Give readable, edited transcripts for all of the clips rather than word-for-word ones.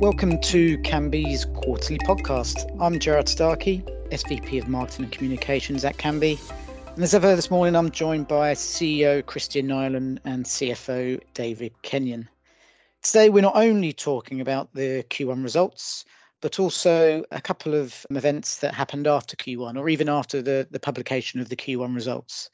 Welcome to Kambi's quarterly podcast. I'm Gerard Starkey, SVP of Marketing and Communications at Kambi. And as ever this morning, I'm joined by CEO Kristian Nylén and CFO David Kenyon. Today, we're not only talking about the Q1 results, but also a couple of events that happened after Q1 or even after the publication of the Q1 results.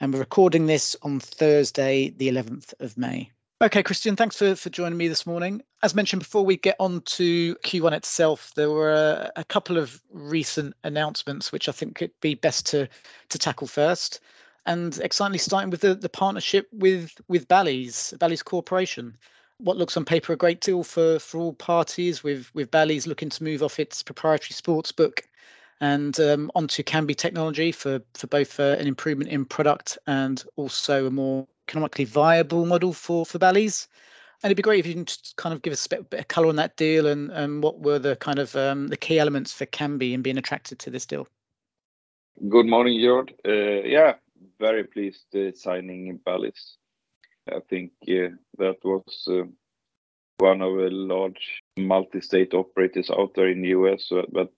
And we're recording this on Thursday, the 11th of May. Okay, Kristian, thanks for joining me this morning. As mentioned before, we get on to Q1 itself. There were a couple of recent announcements, which I think it'd be best to tackle first. And excitingly, starting with the partnership with Bally's Corporation. What looks on paper a great deal for all parties, with Bally's looking to move off its proprietary sports book and onto Kambi technology for both an improvement in product and also a more economically viable model for Bally's. And it'd be great if you can just kind of give us a bit of colour on that deal and what were the kind of the key elements for Kambi in being attracted to this deal. Good morning, Gerard. Very pleased signing Bally's. I think that was one of the large multi-state operators out there in the US, but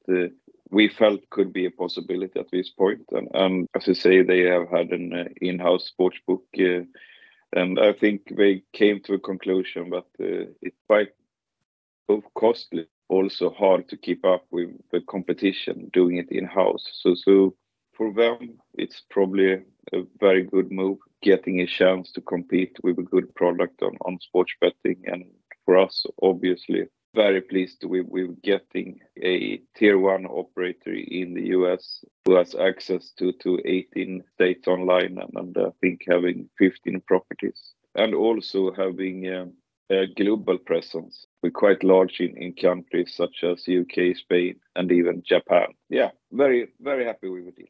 we felt could be a possibility at this point. And as you say, they have had an in-house sportsbook. And I think they came to a conclusion that it's quite both costly, also hard to keep up with the competition doing it in-house. So for them, it's probably a very good move, getting a chance to compete with a good product on sports betting. And for us, obviously, very pleased with getting a tier one operator in the US who has access to 18 states online and I think having 15 properties. And also having a global presence. We're quite large in countries such as UK, Spain and even Japan. Yeah, very, very happy with the deal.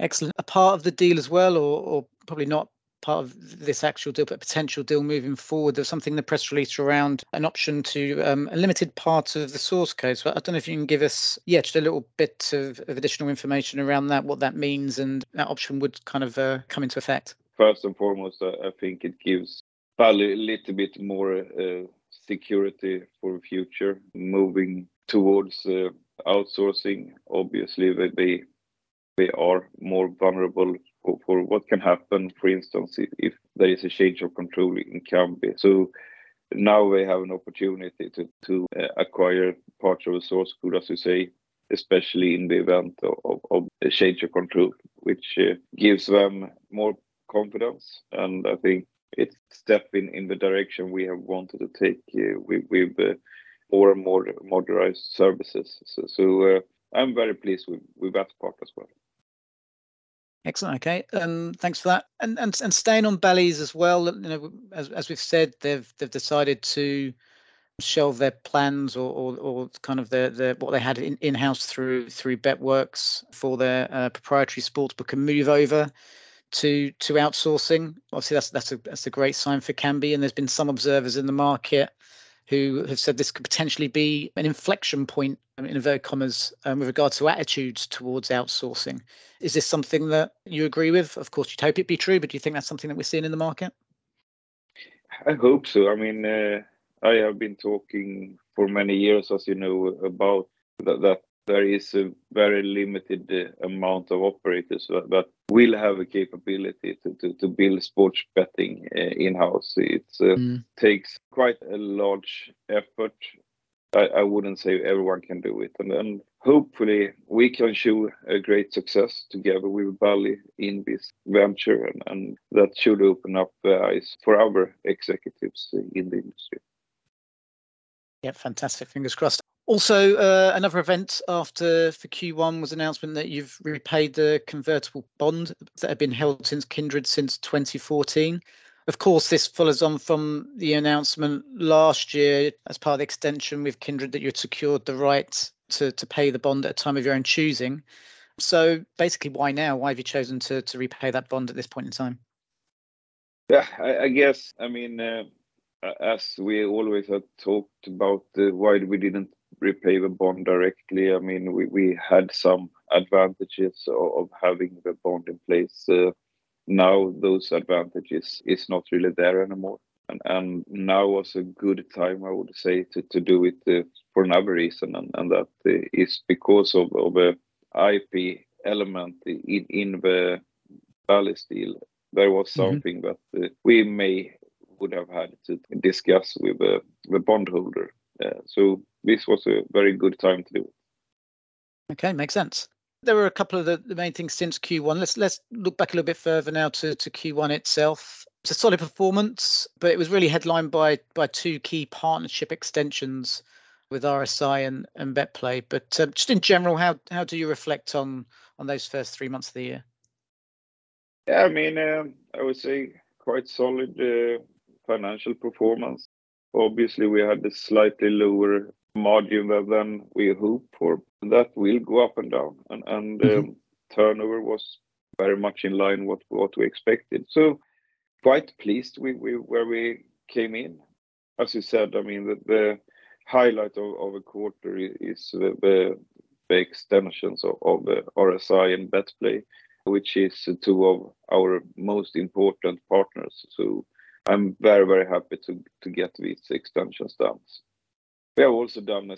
Excellent. A part of the deal as well, or probably not part of this actual deal, but potential deal moving forward, there's something in the press release around an option to a limited part of the source code. So I don't know if you can give us, just a little bit of additional information around that, what that means, and that option would kind of come into effect. First and foremost, I think it gives Bally a little bit more security for the future, moving towards outsourcing. Obviously, they are more vulnerable for what can happen, for instance, if there is a change of control in Kambi. So now they have an opportunity to acquire parts of the source code, as you say, especially in the event of a change of control, which gives them more confidence. And I think it's a step in the direction we have wanted to take with more and more modernized services. So I'm very pleased with that part as well. Excellent. Okay. Thanks for that. And staying on Bally's as well. You know, as we've said, they've decided to shelve their plans or kind of their what they had in-house through Betworks for their proprietary sportsbook and move over to outsourcing. Obviously, that's a great sign for Kambi. And there's been some observers in the market who have said this could potentially be an inflection point, in inverted commas, with regard to attitudes towards outsourcing. Is this something that you agree with? Of course, you'd hope it be true, but do you think that's something that we're seeing in the market? I hope so. I mean, I have been talking for many years, as you know, about that there is a very limited amount of operators that will have a capability to build sports betting in-house. It takes quite a large effort. I wouldn't say everyone can do it. And hopefully we can show a great success together with Bally in this venture. And that should open up the eyes for other executives in the industry. Yeah, fantastic. Fingers crossed. Also, another event for Q1 was an announcement that you've repaid the convertible bond that had been held since Kindred since 2014. Of course, this follows on from the announcement last year as part of the extension with Kindred that you had secured the right to pay the bond at a time of your own choosing. So basically, why now? Why have you chosen to repay that bond at this point in time? Yeah, I guess, I mean, as we always have talked about why we didn't repay the bond directly. I mean, we had some advantages of having the bond in place. Now those advantages is not really there anymore. And now was a good time, I would say, to do it for another reason, and that is because of a IP element in the Bally's deal. There was something that we may would have had to discuss with the bondholder. So this was a very good time to do it. Okay, makes sense. There were a couple of the main things since Q1. Let's look back a little bit further now to Q1 itself. It's a solid performance, but it was really headlined by two key partnership extensions with RSI and BetPlay. But just in general, how do you reflect on those first 3 months of the year? Yeah, I mean, I would say quite solid financial performance. Obviously, we had a slightly lower margin than we hoped for. That will go up and down, and turnover was very much in line with what we expected. So quite pleased with where we came in. As you said, I mean, the highlight of a quarter is the extensions of RSI and BetPlay, which is two of our most important partners. So I'm very, very happy to get these extensions done. We have also done a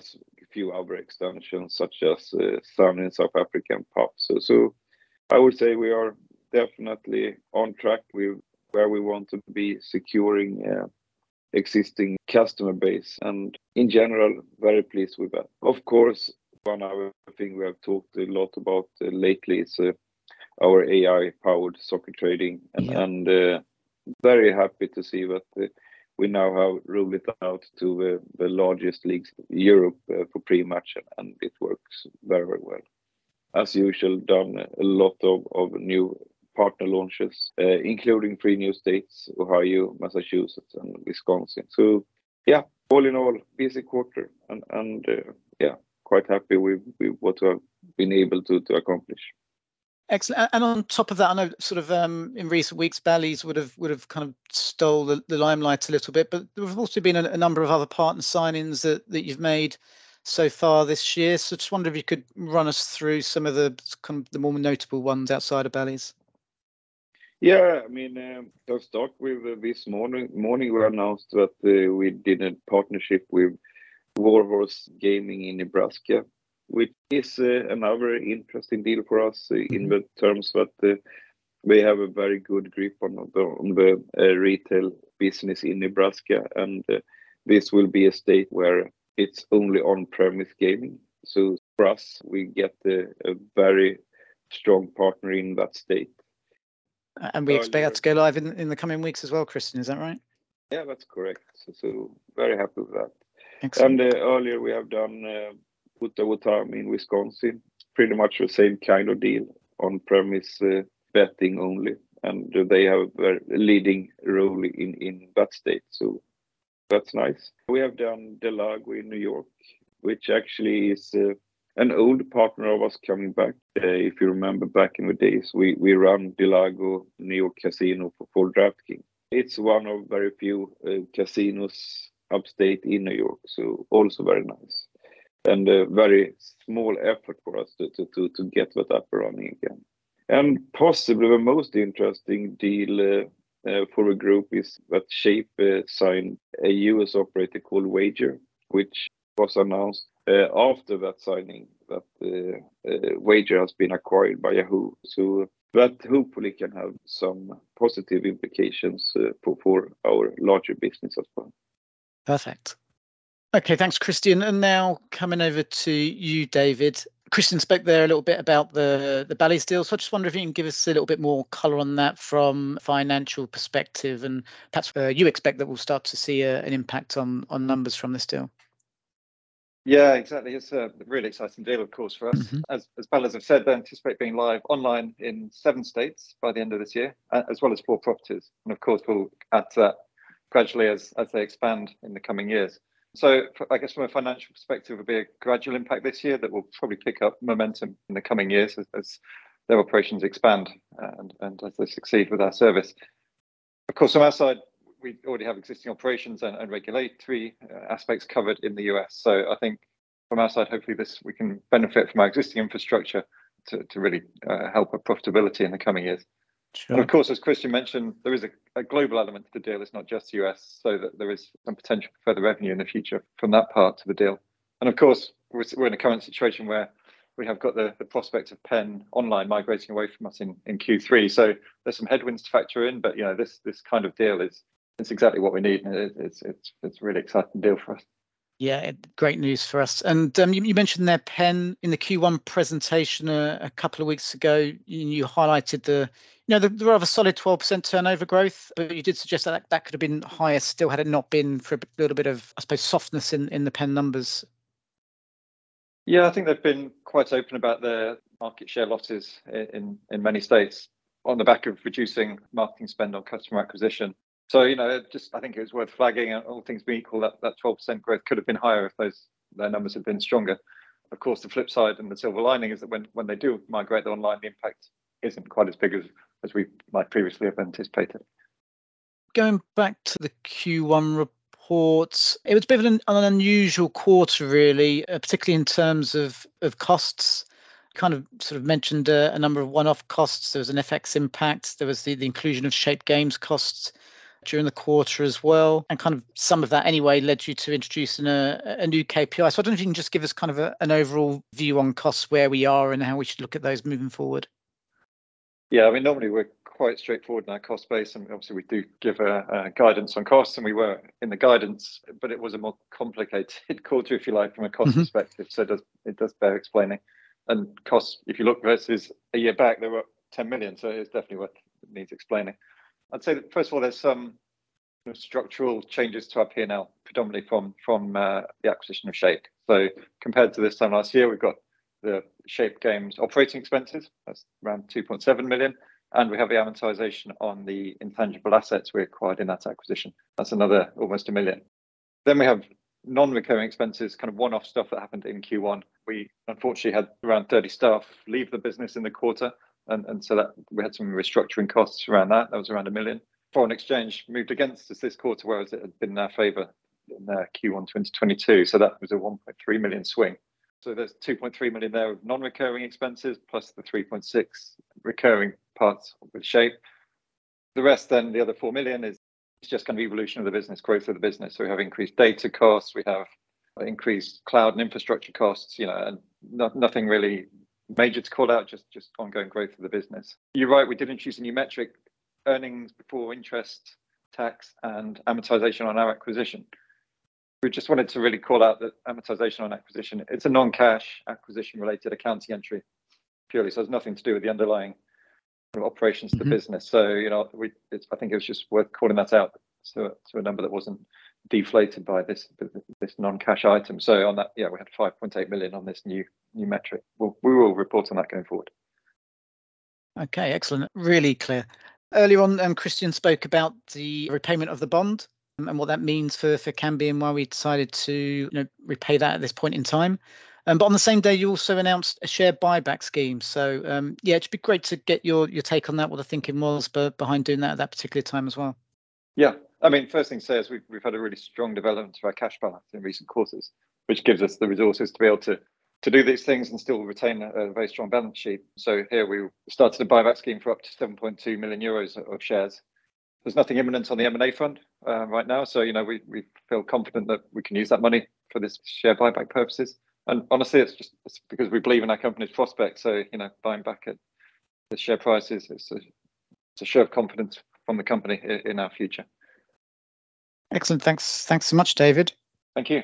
few other extensions, such as Sun in South Africa and Pub. So I would say we are definitely on track with where we want to be, securing existing customer base, and in general, very pleased with that. Of course, one other thing we have talked a lot about lately is our AI-powered soccer trading, and very happy to see that we now have rolled it out to the largest leagues in Europe for pre-match, and it works very, very well. As usual, done a lot of new partner launches, including 3 new states, Ohio, Massachusetts, and Wisconsin. So, yeah, all in all, busy quarter, and quite happy with what we have been able to accomplish. Excellent. And on top of that, I know sort of in recent weeks, Bally's would have kind of stole the limelight a little bit, but there have also been a number of other partner signings that you've made so far this year. So just wonder if you could run us through some of the more notable ones outside of Bally's. Yeah, I mean, to start with, this morning we announced that we did a partnership with Warhorse Gaming in Nebraska, which is another interesting deal for us in the terms that we have a very good grip on the retail business in Nebraska, and this will be a state where it's only on-premise gaming. So for us, we get a very strong partner in that state. And we expect that to go live in the coming weeks as well, Kristian, is that right? Yeah, that's correct. So very happy with that. Excellent. And earlier we have done Puta in Wisconsin, pretty much the same kind of deal, on-premise betting only, and they have a leading role in that state, so that's nice. We have done Del Lago in New York, which actually is an old partner of us coming back. If you remember back in the days, we ran Del Lago New York Casino for DraftKings. It's one of very few casinos upstate in New York, so also very nice. And a very small effort for us to get that up and running again. And possibly the most interesting deal for a group is that Shape signed a US operator called Wager, which was announced after that signing that Wager has been acquired by Yahoo. So that hopefully can have some positive implications for our larger business as well. Perfect. Okay, thanks, Kristian. And now coming over to you, David. Kristian spoke there a little bit about the Bally's deal, so I just wonder if you can give us a little bit more colour on that from a financial perspective, and perhaps you expect that we'll start to see an impact on numbers from this deal. Yeah, exactly. It's a really exciting deal, of course, for us. As Bally's have said, they anticipate being live online in 7 states by the end of this year, as well as 4 properties. And of course, we'll add to that gradually as they expand in the coming years. So I guess from a financial perspective, it'll be a gradual impact this year that will probably pick up momentum in the coming years as their operations expand and as they succeed with our service. Of course, on our side, we already have existing operations and regulatory aspects covered in the US. So I think from our side, hopefully we can benefit from our existing infrastructure to really help our profitability in the coming years. Sure. And of course, as Kristian mentioned, there is a global element to the deal. It's not just US, so that there is some potential for further revenue in the future from that part to the deal. And of course, we're in a current situation where we have got the prospect of Penn Online migrating away from us in Q3. So there's some headwinds to factor in, but you know, this kind of deal is exactly what we need. And it's a really exciting deal for us. Yeah, great news for us. And you mentioned there, Penn, in the Q1 presentation a couple of weeks ago, you highlighted the rather solid 12% turnover growth, but you did suggest that could have been higher still had it not been for a little bit of, I suppose, softness in the Penn numbers. Yeah, I think they've been quite open about their market share losses in many states on the back of reducing marketing spend on customer acquisition. So, you know, I think it was worth flagging, and all things being equal, that 12% growth could have been higher if their numbers had been stronger. Of course, the flip side and the silver lining is that when they do migrate online, the impact isn't quite as big as we might previously have anticipated. Going back to the Q1 report, it was a bit of an unusual quarter, really, particularly in terms of costs. Kind of sort of mentioned a number of one-off costs. There was an FX impact. There was the inclusion of Shape Games costs during the quarter as well. And kind of some of that anyway led you to introducing a new KPI. So I don't know if you can just give us kind of an overall view on costs, where we are and how we should look at those moving forward. Yeah, I mean, normally we're quite straightforward in our cost base, and obviously we do give a guidance on costs, and we were in the guidance, but it was a more complicated quarter, if you like, from a cost perspective, so it does bear explaining. And costs, if you look versus a year back, they were up 10 million, so it's definitely needs explaining. I'd say that, first of all, there's some structural changes to our P&L, predominantly from the acquisition of Shape. So compared to this time last year, we've got the Shape Games operating expenses, that's around 2.7 million. And we have the amortization on the intangible assets we acquired in that acquisition. That's another almost $1 million. Then we have non-recurring expenses, kind of one-off stuff that happened in Q1. We unfortunately had around 30 staff leave the business in the quarter. And so that we had some restructuring costs around that. That was around $1 million. Foreign exchange moved against us this quarter, whereas it had been in our favor in Q1 2022. So that was a 1.3 million swing. So there's 2.3 million there of non-recurring expenses, plus the 3.6 recurring parts with Shape. The rest then, the other 4 million, is just kind of evolution of the business, growth of the business. So we have increased data costs, we have increased cloud and infrastructure costs, you know, and nothing really major to call out, just ongoing growth of the business. You're right, we did introduce a new metric, earnings before interest, tax, and amortization on our acquisition. We just wanted to really call out that amortization on acquisition, it's a non-cash acquisition-related accounting entry purely, so it's nothing to do with the underlying operations of the business. So, you know, I think it was just worth calling that out to a number that wasn't deflated by this non-cash item. So on that, yeah, we had 5.8 million on this new metric. We will report on that going forward. Okay, excellent. Really clear. Earlier on, Kristian spoke about the repayment of the bond and what that means for Kambi and why we decided to repay that at this point in time. But on the same day, you also announced a share buyback scheme. So, yeah, it'd be great to get your take on that, what the thinking was behind doing that at that particular time as well. Yeah, I mean, first thing to say is we've had a really strong development of our cash balance in recent quarters, which gives us the resources to be able to do these things and still retain a very strong balance sheet. So here we started a buyback scheme for up to 7.2 million euros of shares. There's nothing imminent on the M&A front right now. So, you know, we feel confident that we can use that money for this share buyback purposes. And honestly, it's because we believe in our company's prospects. So, you know, buying back at the share prices, it's a show of confidence from the company in our future. Excellent. Thanks so much, David. Thank you.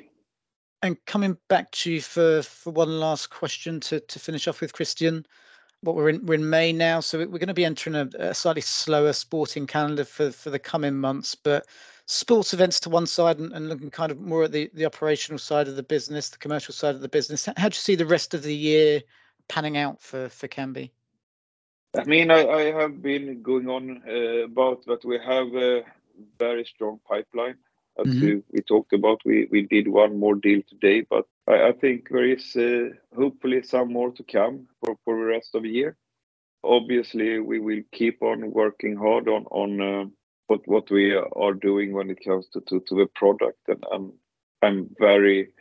And coming back to you for one last question to finish off with, Kristian. We're in May now, so we're going to be entering a slightly slower sporting calendar for the coming months. But sports events to one side and looking kind of more at the operational side of the business, the commercial side of the business, how do you see the rest of the year panning out for Kambi? I mean, I have been going on about that we have a very strong pipeline. As we talked about, we did one more deal today, but I think there is hopefully some more to come for the rest of the year. Obviously, we will keep on working hard on what we are doing when it comes to the product. And I'm very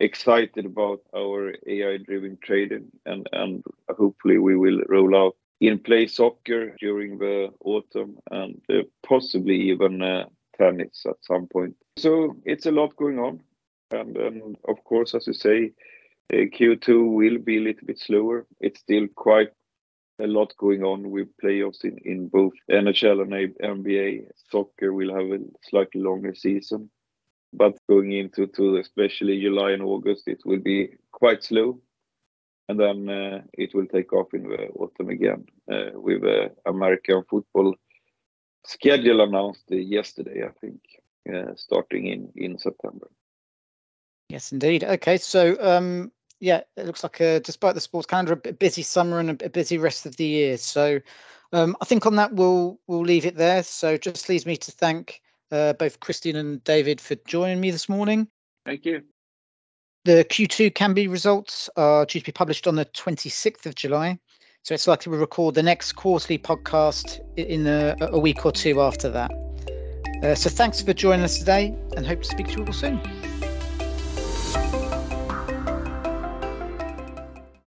excited about our AI-driven trading, and hopefully we will roll out in-play soccer during the autumn and possibly even tennis at some point. So it's a lot going on. And of course, as you say, Q2 will be a little bit slower. It's still quite a lot going on with playoffs in both NHL and NBA. Soccer will have a slightly longer season. But going into especially July and August, it will be quite slow. And then it will take off in the autumn again with the American football schedule announced yesterday, I think, starting in September. Yes, indeed. Okay, so yeah, it looks like despite the sports calendar, a busy summer and a busy rest of the year. So I think on that we'll leave it there. So just leaves me to thank both Kristian and David for joining me this morning. Thank you. The Q2 Kambi results are due to be published on the 26th of July. So it's likely we'll record the next quarterly podcast in a week or two after that. So thanks for joining us today and hope to speak to you all soon.